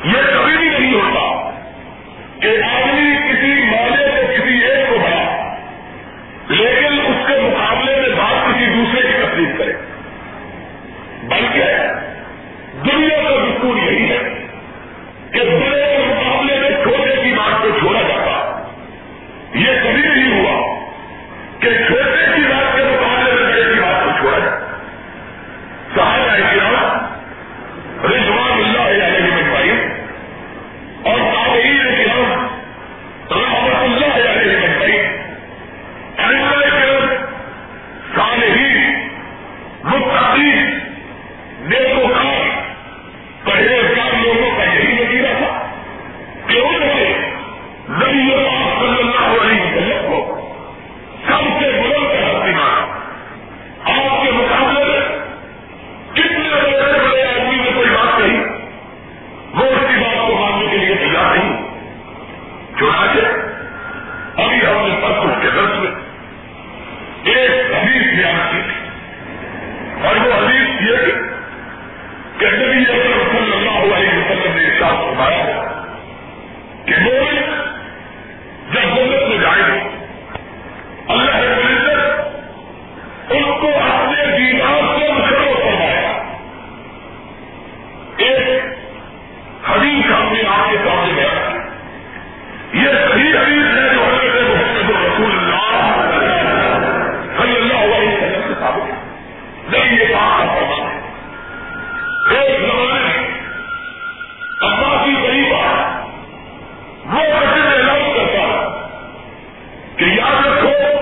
یہ کبھی بھی نہیں ہوتا کہ آدمی کسی معنی کو کسی ایک کو بڑھا لیکن اس کے مقابلے میں بات کسی دوسرے کی تکلیف کرے، بلکہ دنیا کا دستور یہی ہے کہ بڑے کے مقابلے میں چھوٹے کی بات کو چھوڑا جاتا۔ یہ کبھی نہیں ہوا کہ چھوٹے کی بات کے مقابلے میں بڑے کی بات کو چھوڑا جاتا۔ صحابہ کرام رضوان اللہ علیہ اجمعین اور تابعین کرام رحمت اللہ علیہ اجمعین، ائمہ کرام، صالحین، متقین، نیکوکار، پرہیزگار لوگوں کا یہی نتیجہ تھا کہ انہوں نے نبی پاک صلی اللہ علیہ وسلم کو سب سے بلند کا ہستی مانا۔ آپ کے مقابلے میں کتنے بڑے بڑے آدمی نے کوئی بات کہی، وہ اس کی بات کو ماننے کے لیے تیار نہیں۔ چنانچہ ابھی ہم نے پرسوں کے درس میں ایک حدیث بیان کی تھی، اور وہ حدیث یہ کہ نبی اکرم صلی اللہ علیہ وسلم نے ارشاد فرمایا کہ مومن جب جنت میں جائے گا اللہ رب العزت اس کو اپنے دیوار سے مقرر فرمائے گا۔ ایک حدیث ہم نے آپ کے سامنے بیان کی، یہ صحیح حدیث ہے جو حضرت محمد رسول اللہ صلی اللہ علیہ وسلم سے ثابت ہے، نہیں یہ بات کا فرمان ہے۔ ایک زمانے میں عباسی خلیفہ وہ اعلان کرتا ہے کہ یاد رکھو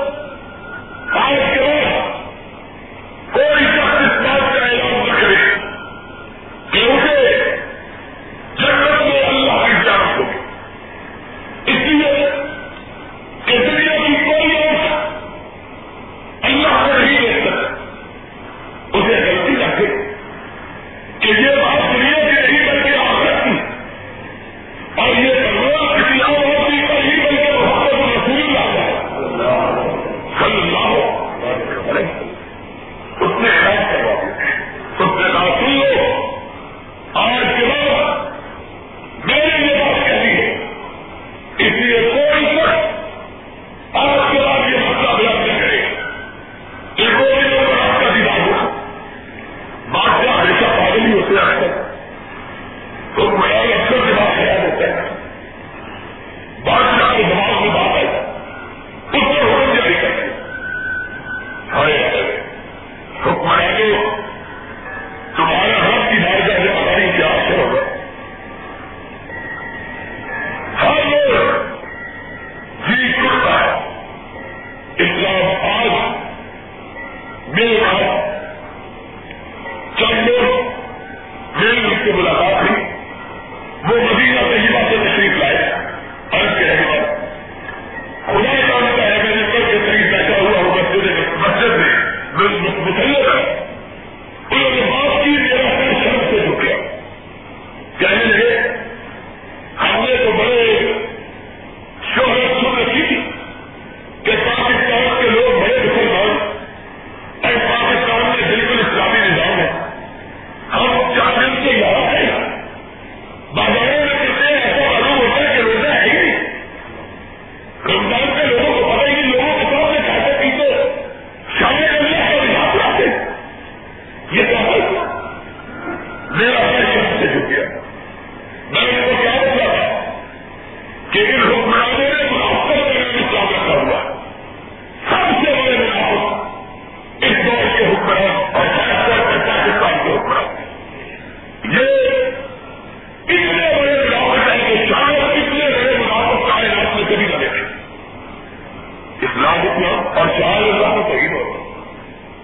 لازکنا اور شہر اللہ کو شہید ہونا.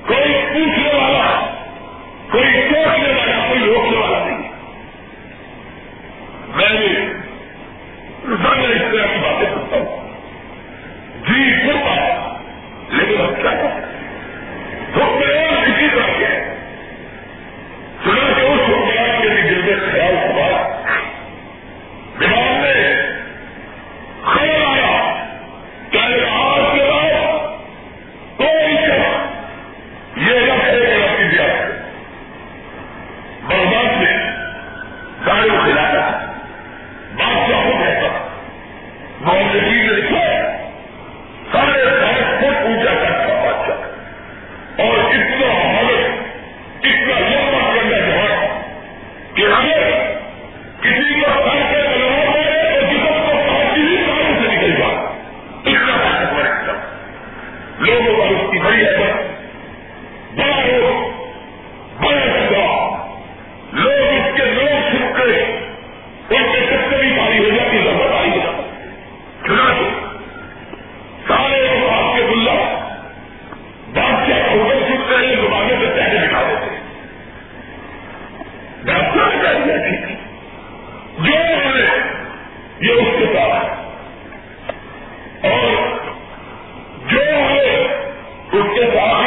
کوئی پوچھنے والا, کوئی ٹوکنے والا, کوئی روکنے والا نہیں. میں نے روزانہ اس طرح کی باتیں کرتا ہوں, جی کرتا ہے, لیکن اب کیا حکمران اسی طرح کے سنا کے اس حکمران کے لیے دل میں خیال ہوا, دماغ میں خیال آیا کہ آج کے بعد کوئی شخص یہ لفظ ایک لفظ کی دیا ہے. بغداد میں دارو خلافہ بادشاہ کو کہتا محمد جی نے لکھا سارے دار کو پوجا کرتا بادشاہ, اور اتنا حالت اتنا لمبا کرنا چاہا کہ ہمیں کسی کا سر لوگوں پر اس کی بڑی اثر بڑا روک بڑا سزا لوگ اس کے لوگ چھپ کرے ان کے سب بھی پاری ہو جاتی ضرورت آئی ہے. سارے لوگ آپ کے بلا بادشاہ کو ہوئے چھپ کرے یہ زمانے سے پہلے بٹھا دیتے ڈاکٹر چاہیے ٹھیک جو ہے یہ اس کے ساتھ اور جو ہے اس کے ساتھ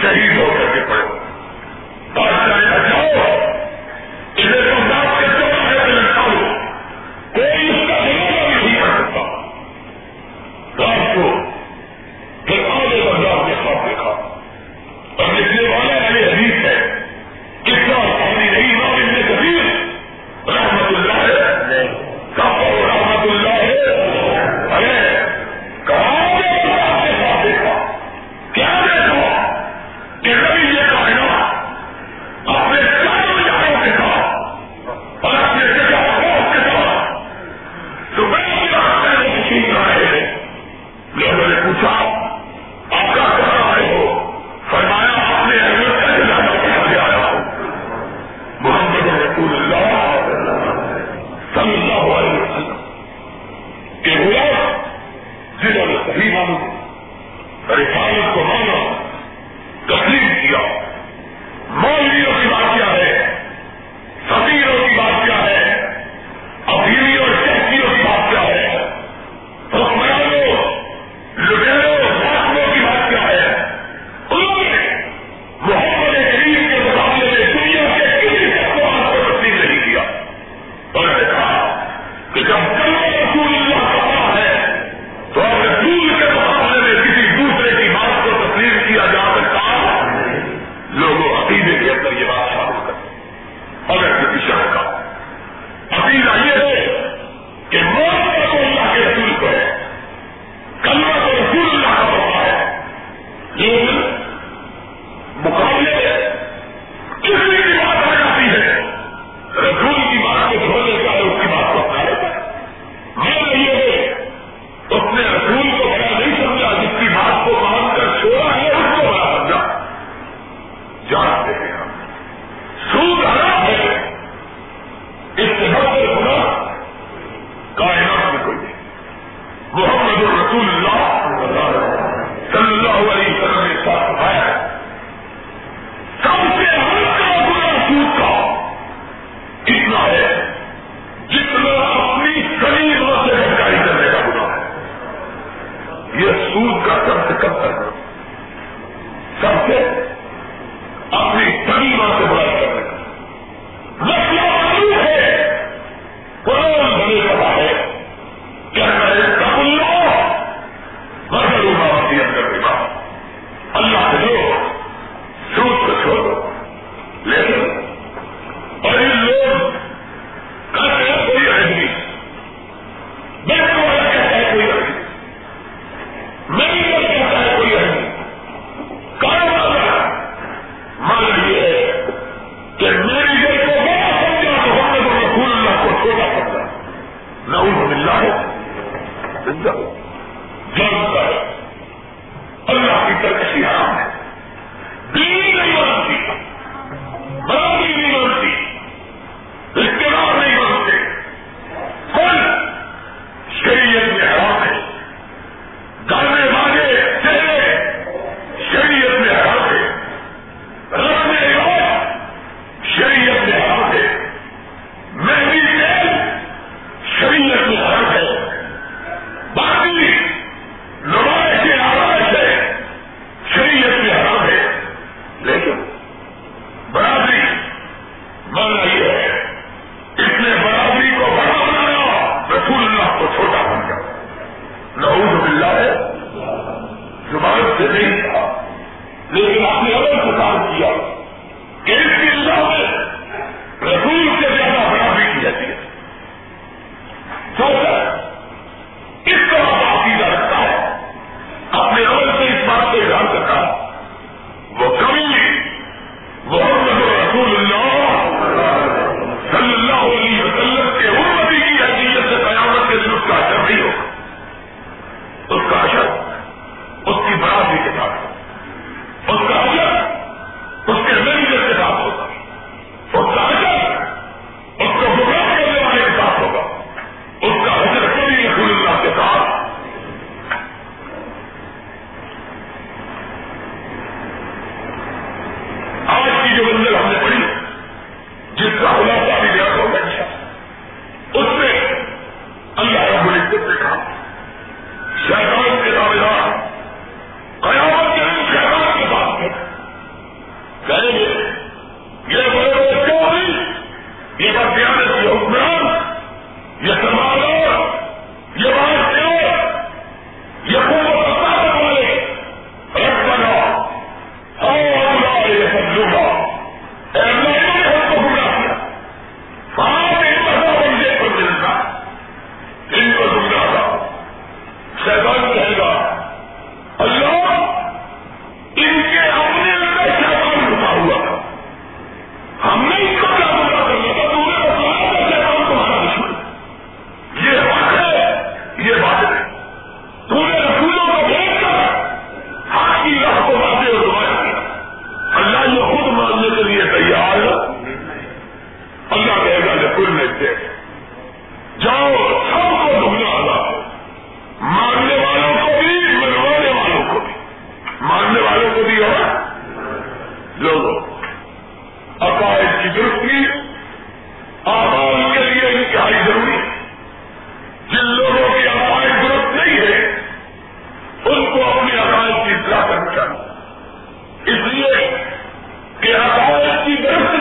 شہید ہو کر کے پڑھو اس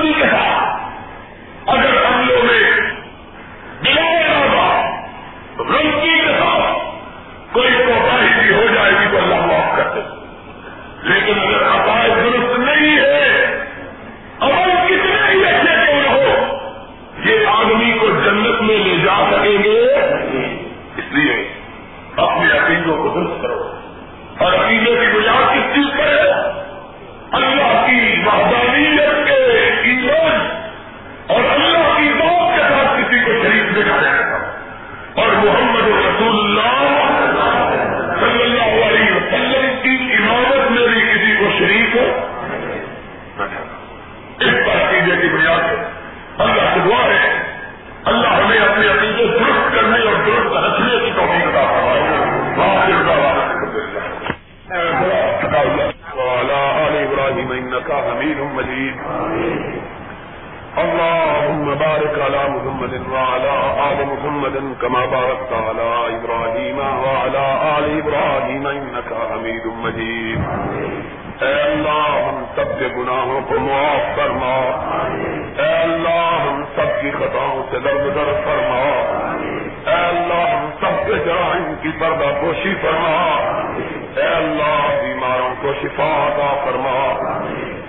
آدمی کے ساتھ اگر حملوں میں دلائے بابا رنگی کے ساتھ کوئی کوتاہی بھی ہو جائے گی تو اللہ معاف کر دے، لیکن اگر عقائد درست نہیں ہے، عمل کتنے ہی اچھے کیوں نہ ہو، یہ آدمی کو جنت میں لے جا سکیں گے۔ اس لیے اپنے عقیدوں کو درست کرو، اور عقیدے کی بنیاد کس چیز پر ہے؟ اللہ کی وحدانیت کے ایمان اور اللہ کی ذات کے ساتھ کسی کو شریک نہیں کیا جائے گا، اور محمد رسول اللہ صلی اللہ علیہ وسلم کی امامت میں بھی کسی کو شریک ہو۔ اس پر عقیدے کی بنیاد ہے۔ اللہ کی دعا ہے اللہ ہمیں اپنے عقیدے درست کرنے اور درست رکھنے کی توفیق عطا فرمائے۔ وعلى آل إبراهيم إنك حميد مجيد، اللهم بارك على محمد وعلى آل محمد كما باركت على إبراهيم وعلى آل إبراهيم إنك حميد مجيد۔ اے اللہ ہم سب کے گناہوں کو معاف فرما، اے اللہ ہم سب کی خطاؤں سے درگزر فرما، اے اللہ ہم سب کے جرائم کی پردہ پوشی فرما، اے اللہ بیماروں کو شفا عطا فرما،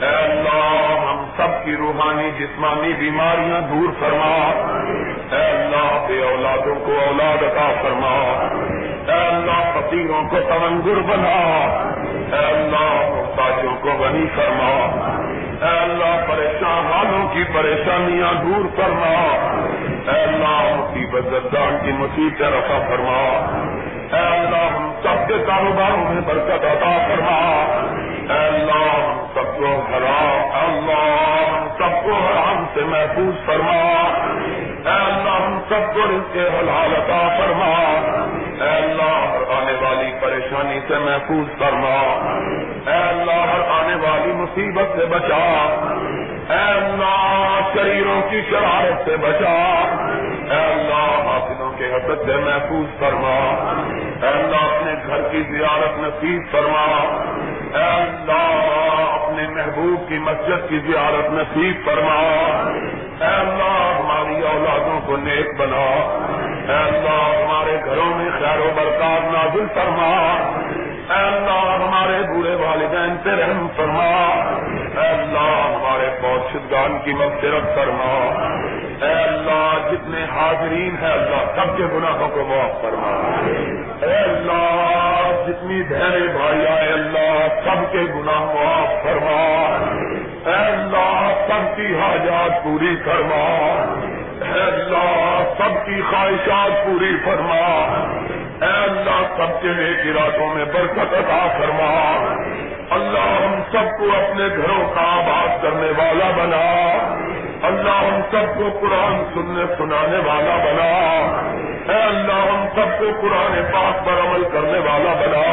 اے اللہ ہم سب کی روحانی جسمانی بیماریاں دور فرما، اے اللہ بے اولادوں کو اولاد عطا فرما، اے اللہ فقیروں کو تنگر بنا، اے اللہ محتاجوں کو غنی فرما، اے اللہ پریشان والوں کی پریشانیاں دور فرما، اے اللہ مصیبت زدگان کی مصیبت رفع فرما، اے اللہ ہم سب کے کاروباروں میں برکت عطا فرما، اے اللہ ہم سب کو حرام، اللہ ہم سب کو حرام سے محفوظ فرما، اے اللہ ہم سب کو رزق حلال عطا فرما، اے اللہ ہر آنے والی پریشانی سے محفوظ فرما، اے اللہ ہر آنے والی مصیبت سے بچا، اے اللہ شریروں کی شرارت سے بچا، اے اللہ حاصلوں کے حسد سے محفوظ فرما، اے اللہ اپنے گھر کی زیارت نصیب فرما، اے اللہ اپنے محبوب کی مسجد کی زیارت نصیب فرما، اے اللہ ہماری اولادوں کو نیک بنا، اے اللہ ہمارے گھروں میں خیر و برکات نازل فرما، اے اللہ ہمارے بوڑھے والدین سے رحم فرما، اے اللہ ہمارے پوشیدگان کی مغفرت فرما، اے اللہ جتنے حاضرین ہیں اللہ سب کے گناہوں کو معاف فرما، اے اللہ جتنی بہنیں بھائی آئے اللہ سب کے گناہ معاف فرما، اے اللہ سب کی حاجات پوری فرما، اے اللہ سب کی خواہشات پوری فرما، اے اللہ سب کے نیک ارادوں میں برکت عطا فرما، اللہ ہم سب کو اپنے گھروں کا آباد کرنے والا بنا، اللہ ہم سب کو قرآن سننے سنانے والا بنا، اے اللہ ہم سب کو قرآن پاک پر عمل کرنے والا بنا،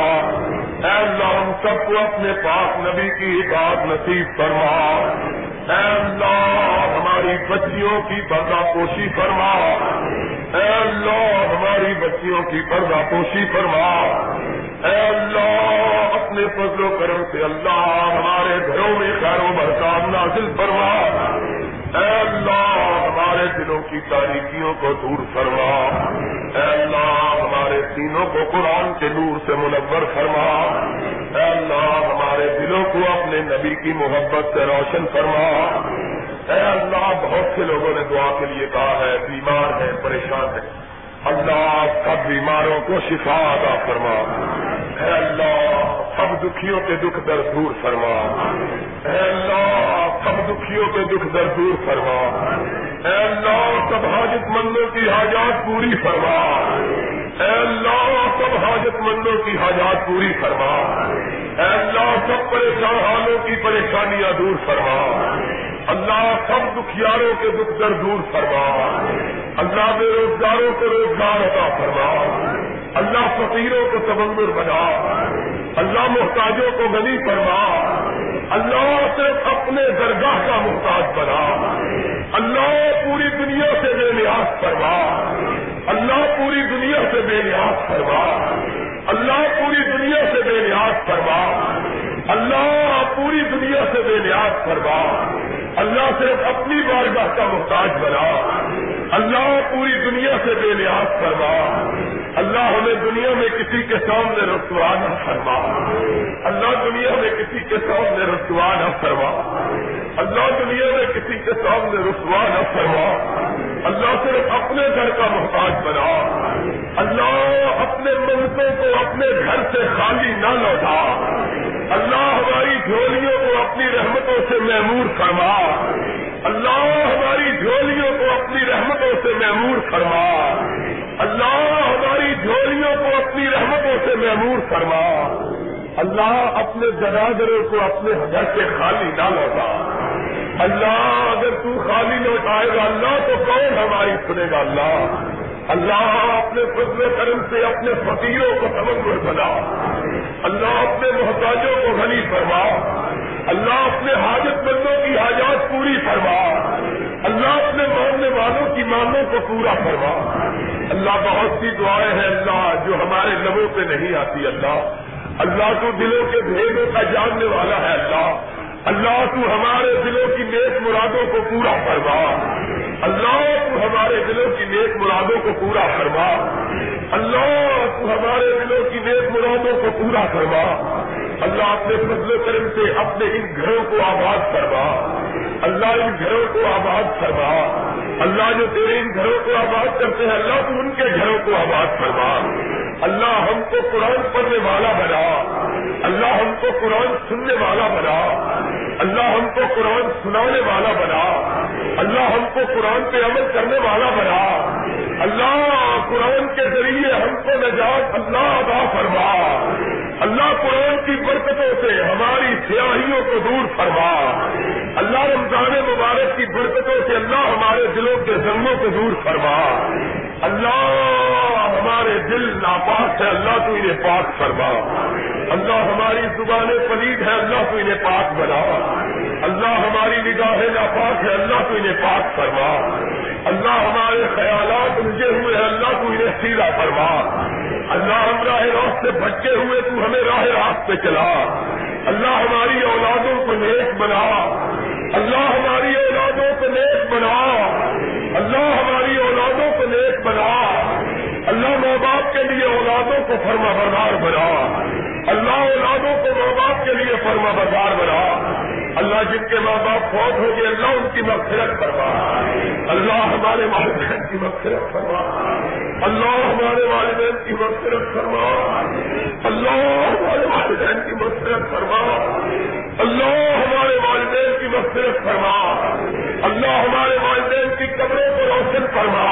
اے اللہ ہم سب کو اپنے پاک نبی کی اطاعت نصیب فرما، اے اللہ ہماری بچیوں کی پردہ پوشی فرما، اے اللہ ہماری بچیوں کی پردہ پوشی فرما، اے اللہ اپنے فضل و کرم سے اللہ ہمارے گھروں میں خیر و برکات نازل فرما، اے اللہ ہمارے دلوں کی تاریکیوں کو دور فرما، اے اللہ ہمارے سینوں کو قرآن کے نور سے منور فرما، اے اللہ ہمارے دلوں کو اپنے نبی کی محبت سے روشن فرما، اے اللہ بہت سے لوگوں نے دعا کے لیے کہا ہے، بیمار ہے پریشان ہے، اللہ سب بیماروں کو شفا عطا فرما، اے اللہ سب دکھیوں کے دکھ درد دور فرما، اے اللہ سب دکھیوں کے دکھ درد دور فرما، اے اللہ سب حاجت مندوں کی حاجات پوری فرما، اے اللہ سب حاجت مندوں کی حاجات پوری فرما، اے اللہ سب پریشان حالوں کی پریشانیاں دور فرما، اللہ سب دکھیاروں کے دکھ درد دور فرما، اللہ بے روزگاروں کے روزگار عطا فرما، اللہ فقیروں کو تبنگر بنا، اللہ محتاجوں کو غنی فرما، اللہ صرف اپنے درگاہ کا محتاج بنا، اللہ پوری دنیا سے بے نیاز فرما، اللہ پوری دنیا سے بے نیاز فرما، اللہ پوری دنیا سے بے نیاز فرما، اللہ پوری دنیا اللہ سے بے نیاز فرما، اللہ صرف اپنی بارگاہ کا محتاج بنا، اللہ پوری دنیا سے بے نیاز فرما، اللہ ہمیں دنیا میں کسی کے سامنے رسوا نہ فرما، اللہ دنیا میں کسی کے سامنے رسوا نہ فرما، اللہ دنیا میں کسی کے سامنے رسوا نہ فرما، اللہ صرف اپنے گھر کا محتاج بنا، اللہ اپنے منتوں کو اپنے گھر سے خالی نہ لوٹا، اللہ ہماری جھولیوں کو اپنی رحمتوں سے معمور فرما، اللہ ہماری جھولیوں کو اپنی رحمتوں سے معمور فرما، اللہ ہماری جھولیوں کو اپنی رحمتوں سے معمور فرما، اللہ اپنے جنازے کو اپنے گھر سے خالی نہ لوٹا، اللہ اگر تو خالی لوٹائے گا اللہ تو کون ہماری سنے گا، اللہ اپنے فضل و کرم سے اپنے فقیروں کو تمغر بنا، اللہ اپنے محتاجوں کو غنی فرما، اللہ اپنے حاجت مندوں کی حاجات پوری فرما، اللہ اپنے ماننے والوں کی مانگوں کو پورا فرما، اللہ بہت سی دعائیں ہیں اللہ جو ہمارے لبوں پہ نہیں آتی، اللہ اللہ تو دلوں کے بھیدوں کا جاننے والا ہے، اللہ تو ہمارے دلوں کی نیک مرادوں کو پورا فرما، اللہ تو ہمارے دلوں کی نیک مرادوں کو پورا فرما، اللہ تو ہمارے دلوں کی نیک مرادوں کو پورا فرما، اللہ اپنے فضل و کرم سے اپنے ان گھروں کو آباد فرما، اللہ ان گھروں کو آباد فرما، اللہ جو تیرے ان گھروں کو آباد کرتے ہیں اللہ تو ان کے گھروں کو آباد فرما، اللہ ہم کو قرآن پڑھنے والا بنا، اللہ ہم کو قرآن سننے والا بنا، اللہ ہم کو قرآن سنانے والا بنا، اللہ ہم کو قرآن پہ عمل کرنے والا بنا، اللہ قرآن کے ذریعے ہم کو نجات اللہ عطا فرما، اللہ قرآن کی برکتوں سے ہماری سیاہیوں کو دور فرما، اللہ رمضان مبارک کی برکتوں سے اللہ ہمارے دلوں کے زخموں کو دور فرما، اللہ ہمارے دل ناپاک ہے اللہ تو انہیں پاک فرما، اللہ ہماری زبانیں پلید ہے اللہ تو انہیں پاک بنا، اللہ ہماری نگاہیں ناپاک ہے اللہ تو انہیں پاک فرما، اللہ ہمارے خیالات الجھے ہوئے ہیں اللہ تو انہیں سیدھا فرما، اللہ ہم راہ راست سے بھٹکے ہوئے تو ہمیں راہ راست پہ چلا، اللہ ہماری اولادوں کو نیک بنا، اللہ ہماری اولادوں کو نیک بنا، اللہ ہماری اولادوں کو نیک بنا، اللہ ماں باپ کے لیے اولادوں کو فرما بردار بنا، اللہ اولادوں کو ماں باپ کے لیے فرما بردار بنا، اللہ جن کے ماں باپ فوت ہو گئے اللہ ان کی مغفرت فرما، اللہ ہمارے والدین کی مغفرت فرما، اللہ ہمارے والدین کی مغفرت فرما، اللہ ہمارے والدین کی مغفرت فرما، اللہ ہمارے والدین کی مغفرت فرما، اللہ ہمارے والدین کی قبروں کو روشن فرما،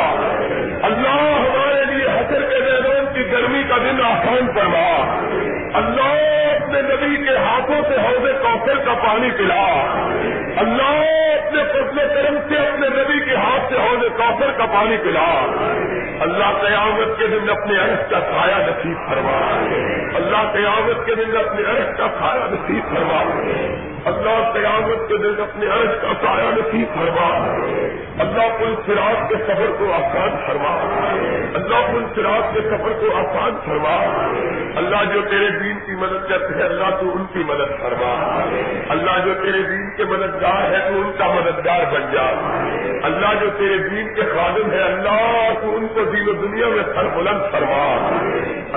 اللہ ہمارے لیے حشر کے میدان کی گرمی کا دن آسان فرما، اللہ اپنے نبی کے ہاتھوں سے حوض کوثر کا پانی پلا، اللہ اپنے فضل و کرم سے اپنے نبی کے ہاتھ سے حوض کوثر کا پانی پلا، اللہ قیامت کے دن اپنے عرش کا سایہ نصیب فرما، اللہ قیامت کے دن اپنے عرش کا سایہ نصیب فرما، اللہ قیامت کے دن اپنے عرش کا سایہ نصیب فرما، اللہ پل صراط کے سفر کو آسان فرما، اللہ پل صراط کے سفر کو آسان فرما، اللہ جو تیرے دین کی مدد کرتے ہیں اللہ تو ان کی مدد فرما، اللہ جو تیرے دین کے مددگار ہے تو ان کا مددگار بن جا، اللہ جو تیرے دین کے خادم ہے اللہ تو ان کو دین و دنیا میں سر بلند فرما،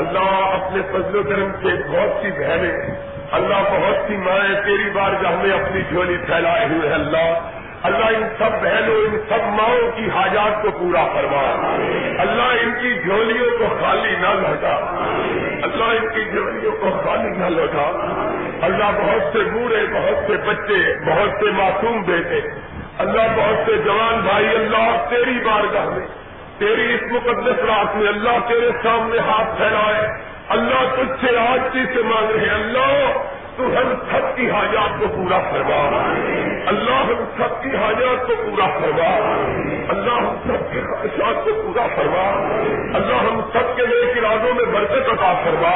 اللہ اپنے فضل و کرم سے بہت سی بہنیں اللہ بہت سی مائیں تیری بارگاہ میں اپنی جھولی پھیلائے ہوئے ہیں اللہ، اللہ ان سب بہنوں ان سب ماؤں کی حاجات کو پورا فرما، اللہ ان کی جھولیوں کو خالی نہ لوٹا، اللہ ان کی جھولیوں کو خالی نہ لوٹا، اللہ بہت سے بوڑھے بہت سے بچے بہت سے معصوم بیٹے اللہ بہت سے جوان بھائی اللہ تیری بارگاہ میں تیری اس مقدس رات میں اللہ تیرے سامنے ہاتھ پھیلائے، اللہ تجھ سے آج چیز سے مانگ رہے اللہ تو ہم سب کی حاجات کو پورا فرما، اللہ ہم سب کی حاجات کو پورا فرما، اللہ ہم سب کی خواہشات کو پورا فرما، اللہ ہم سب کے نیک ارادوں میں برکت عطا فرما،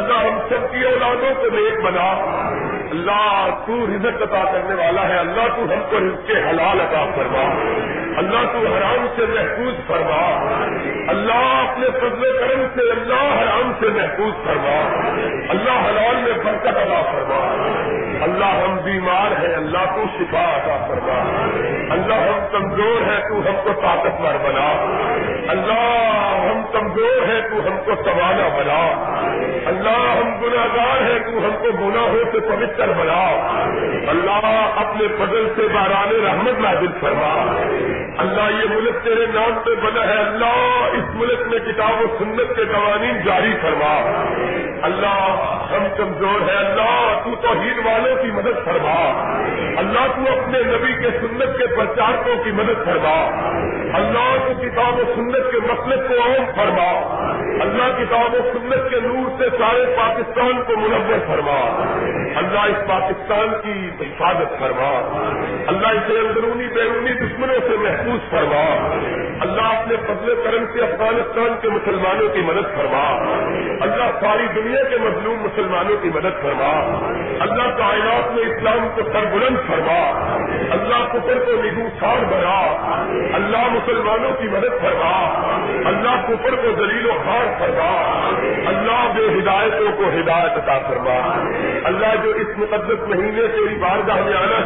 اللہ ہم سب کی اولادوں کو نیک بنا، اللہ تو رزق عطا کرنے والا ہے اللہ تو ہم کو رزق حلال عطا فرما، اللہ تو حرام سے محفوظ فرما، اللہ اپنے فضل و کرم سے اللہ حرام سے محفوظ فرما، اللہ حلال میں برکت عطا فرما، اللہ ہم بیمار اللہ کو شفا عطا فرما۔ اللہ ہم کمزور ہیں تو ہم کو طاقتور بنا، اللہ ہم کمزور ہیں تو ہم کو توانا بنا، اللہ ہم گناہگار ہیں تو ہم کو گناہوں سے پوتر بنا، اللہ اپنے فضل سے باران رحمت نازل فرما۔ اللہ یہ ملک تیرے نام پہ بنا ہے، اللہ اس ملک میں کتاب و سنت کے قوانین جاری فرما۔ اللہ ہم کمزور ہیں، اللہ تو توحید والوں کی مدد فرما، اللہ تو اپنے نبی کے سنت کے پرچارکوں کی مدد فرما، اللہ تو کتاب و سنت کے مسلک کو عام فرما، اللہ کتاب و سنت کے نور سے سارے پاکستان کو منور فرما، اللہ اس پاکستان کی حفاظت فرما، اللہ اسے اندرونی بیرونی دشمنوں سے محفوظ فرما، اللہ اپنے فضل کرم سے افغانستان کے مسلمانوں کی مدد فرما، اللہ ساری دنیا کے مظلوم مسلمانوں کی مدد فرما، اللہ کائنات میں اسلام کو سربلند فرما، اللہ کفر کو نگوسار بنا، اللہ مسلمانوں کی مدد فرما، اللہ کفر کو ذلیل و خوار فرما، اللہ بے ہدایتوں کو ہدایت عطا فرما۔ اللہ جو اس مقدس مہینے سے بارگاہ میں آنا